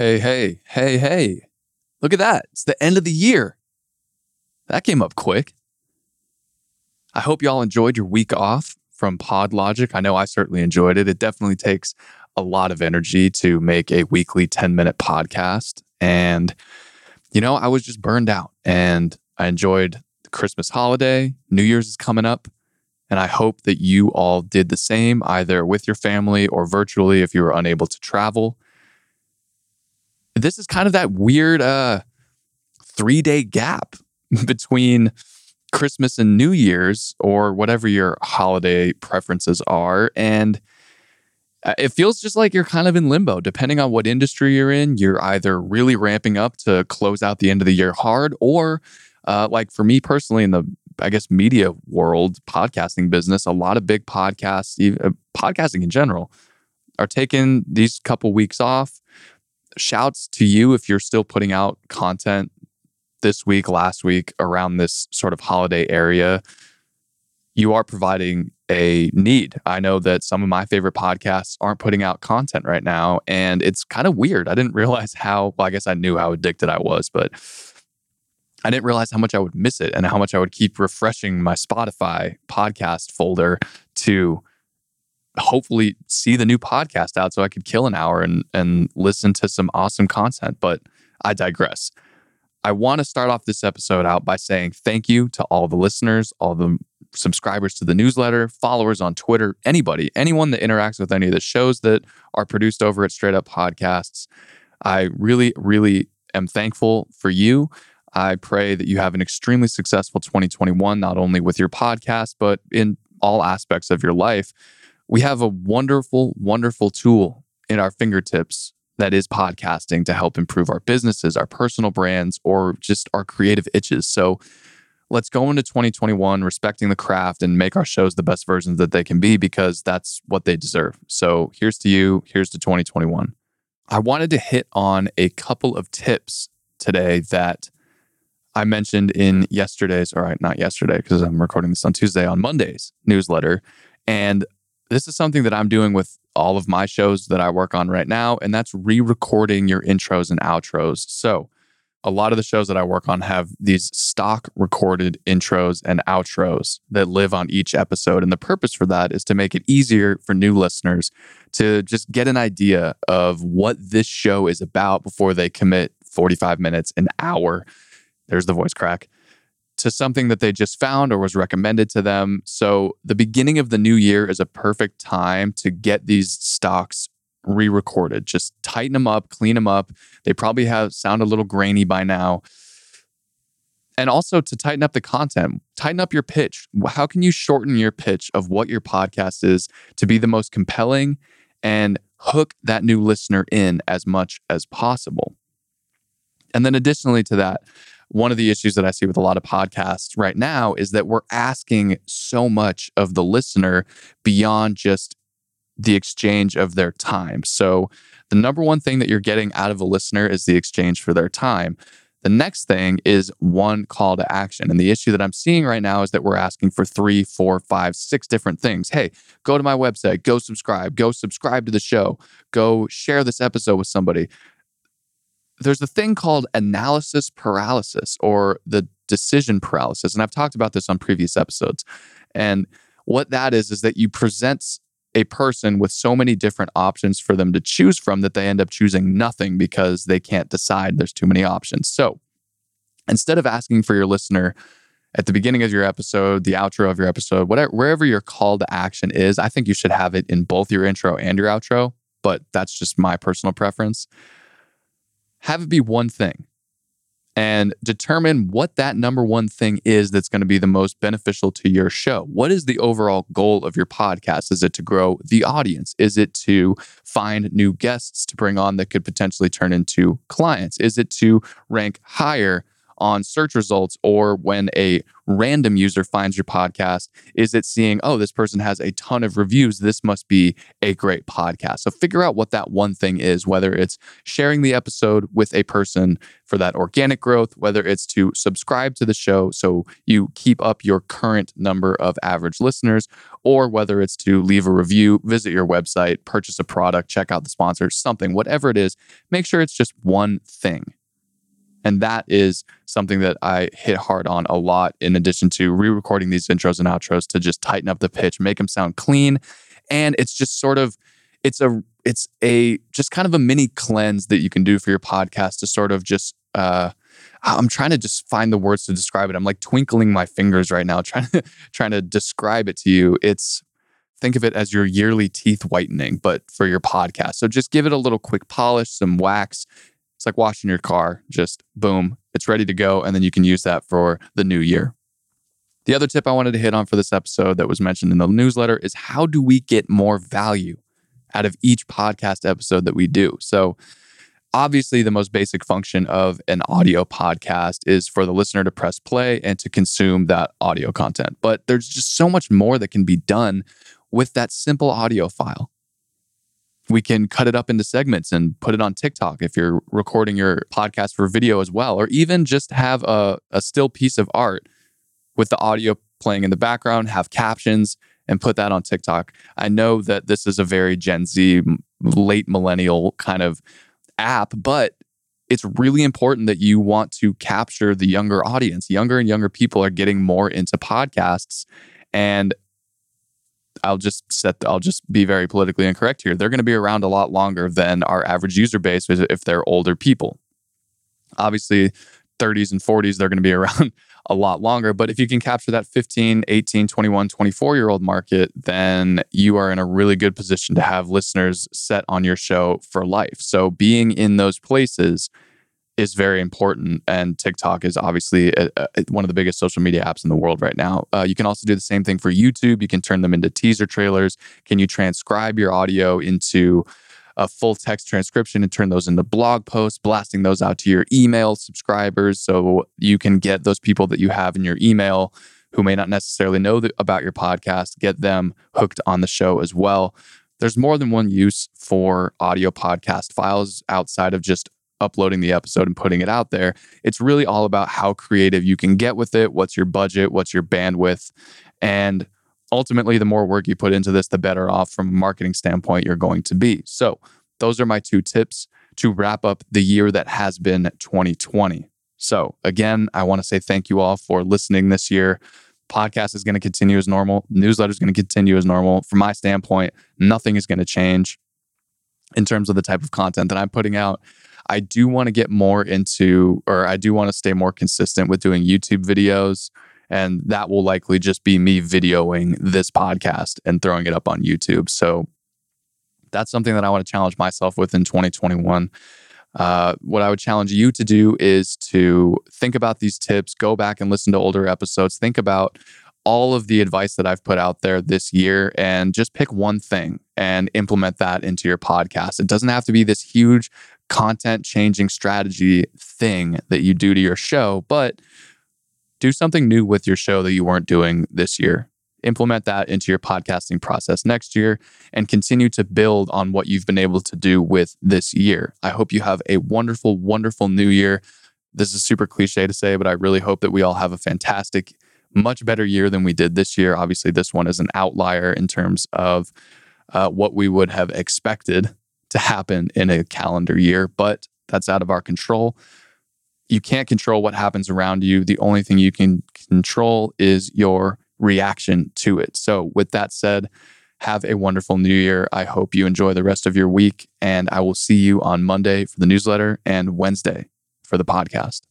Hey. Look at that. It's the end of the year. That came up quick. I hope y'all enjoyed your week off from PodLogic. I know I certainly enjoyed it. It definitely takes a lot of energy to make a weekly 10-minute podcast. And, you know, I was just burned out. And I enjoyed the Christmas holiday. New Year's is coming up. And I hope that you all did the same, either with your family or virtually if you were unable to travel. This is kind of that weird 3-day gap between Christmas and New Year's, or whatever your holiday preferences are. And it feels just like you're kind of in limbo. Depending on what industry you're in, you're either really ramping up to close out the end of the year hard, or like for me personally in the, I guess, media world, podcasting business, a lot of big podcasts, podcasting in general, are taking these couple weeks off. Shouts to you if you're still putting out content this week, last week, around this sort of holiday area. You are providing a need. I know that some of my favorite podcasts aren't putting out content right now, and it's kind of weird. I didn't realize how, well, I guess I knew how addicted I was, but I didn't realize how much I would miss it and how much I would keep refreshing my Spotify podcast folder to hopefully see the new podcast out so I could kill an hour and listen to some awesome content. But I digress. I want to start off this episode out by saying thank you to all the listeners, all the subscribers to the newsletter, followers on Twitter, anybody, anyone that interacts with any of the shows that are produced over at Straight Up Podcasts. I really, really am thankful for you. I pray that you have an extremely successful 2021, not only with your podcast, but in all aspects of your life. We have a wonderful, wonderful tool in our fingertips that is podcasting to help improve our businesses, our personal brands, or just our creative itches. So let's go into 2021 respecting the craft and make our shows the best versions that they can be, because that's what they deserve. So here's to you. Here's to 2021. I wanted to hit on a couple of tips today that I mentioned in not yesterday, because I'm recording this on Tuesday, on Monday's newsletter. And this is something that I'm doing with all of my shows that I work on right now, and that's re-recording your intros and outros. So a lot of the shows that I work on have these stock recorded intros and outros that live on each episode. And the purpose for that is to make it easier for new listeners to just get an idea of what this show is about before they commit 45 minutes, an hour, there's the voice crack, to something that they just found or was recommended to them. So the beginning of the new year is a perfect time to get these stocks re-recorded. Just tighten them up, clean them up. They probably sound a little grainy by now. And also to tighten up the content, tighten up your pitch. How can you shorten your pitch of what your podcast is to be the most compelling and hook that new listener in as much as possible? And then additionally to that, one of the issues that I see with a lot of podcasts right now is that we're asking so much of the listener beyond just the exchange of their time. So the number one thing that you're getting out of a listener is the exchange for their time. The next thing is one call to action. And the issue that I'm seeing right now is that we're asking for 3, 4, 5, 6 different things. Hey, go to my website, go subscribe to the show, go share this episode with somebody. There's a thing called analysis paralysis, or the decision paralysis. And I've talked about this on previous episodes. And what that is that you present a person with so many different options for them to choose from that they end up choosing nothing because they can't decide. There's too many options. So instead of asking for your listener at the beginning of your episode, the outro of your episode, whatever, wherever your call to action is, I think you should have it in both your intro and your outro, but that's just my personal preference. Have it be one thing, and determine what that number one thing is that's going to be the most beneficial to your show. What is the overall goal of your podcast? Is it to grow the audience? Is it to find new guests to bring on that could potentially turn into clients? Is it to rank higher on search results or when a random user finds your podcast is it seeing, oh, this person has a ton of reviews. This must be a great podcast. So figure out what that one thing is, whether it's sharing the episode with a person for that organic growth, whether it's to subscribe to the show so you keep up your current number of average listeners, or whether it's to leave a review, visit your website, purchase a product, check out the sponsor, something, whatever it is, make sure it's just one thing. And that is something that I hit hard on a lot, in addition to re-recording these intros and outros to just tighten up the pitch, make them sound clean. And it's just sort of, it's a just kind of a mini cleanse that you can do for your podcast to sort of just, I'm trying to just find the words to describe it. I'm like twinkling my fingers right now, trying to describe it to you. It's, think of it as your yearly teeth whitening, but for your podcast. So just give it a little quick polish, some wax. It's like washing your car, just boom, it's ready to go. And then you can use that for the new year. The other tip I wanted to hit on for this episode that was mentioned in the newsletter is, how do we get more value out of each podcast episode that we do? So obviously the most basic function of an audio podcast is for the listener to press play and to consume that audio content. But there's just so much more that can be done with that simple audio file. We can cut it up into segments and put it on TikTok if you're recording your podcast for video as well, or even just have a still piece of art with the audio playing in the background, have captions, and put that on TikTok. I know that this is a very Gen Z, late millennial kind of app, but it's really important that you want to capture the younger audience. Younger and younger people are getting more into podcasts, and I'll just be very politically incorrect here. They're going to be around a lot longer than our average user base if they're older people. Obviously, 30s and 40s, they're going to be around a lot longer. But if you can capture that 15, 18, 21, 24-year-old market, then you are in a really good position to have listeners set on your show for life. So being in those places is very important. And TikTok is obviously one of the biggest social media apps in the world right now. You can also do the same thing for YouTube. You can turn them into teaser trailers. Can you transcribe your audio into a full text transcription and turn those into blog posts, blasting those out to your email subscribers so you can get those people that you have in your email who may not necessarily know about your podcast, get them hooked on the show as well. There's more than one use for audio podcast files outside of just uploading the episode and putting it out there. It's really all about how creative you can get with it. What's your budget? What's your bandwidth? And ultimately, the more work you put into this, the better off from a marketing standpoint you're going to be. So those are my two tips to wrap up the year that has been 2020. So again, I want to say thank you all for listening this year. Podcast is going to continue as normal. Newsletter is going to continue as normal. From my standpoint, nothing is going to change in terms of the type of content that I'm putting out. I do want to get more into, or I do want to stay more consistent with doing YouTube videos. And that will likely just be me videoing this podcast and throwing it up on YouTube. So that's something that I want to challenge myself with in 2021. What I would challenge you to do is to think about these tips, go back and listen to older episodes, think about all of the advice that I've put out there this year, and just pick one thing and implement that into your podcast. It doesn't have to be this huge content changing strategy thing that you do to your show, but do something new with your show that you weren't doing this year. Implement that into your podcasting process next year and continue to build on what you've been able to do with this year. I hope you have a wonderful, wonderful new year. This is super cliche to say, but I really hope that we all have a fantastic, much better year than we did this year. Obviously, this one is an outlier in terms of what we would have expected to happen in a calendar year, but that's out of our control. You can't control what happens around you. The only thing you can control is your reaction to it. So with that said, have a wonderful new year. I hope you enjoy the rest of your week, and I will see you on Monday for the newsletter and Wednesday for the podcast.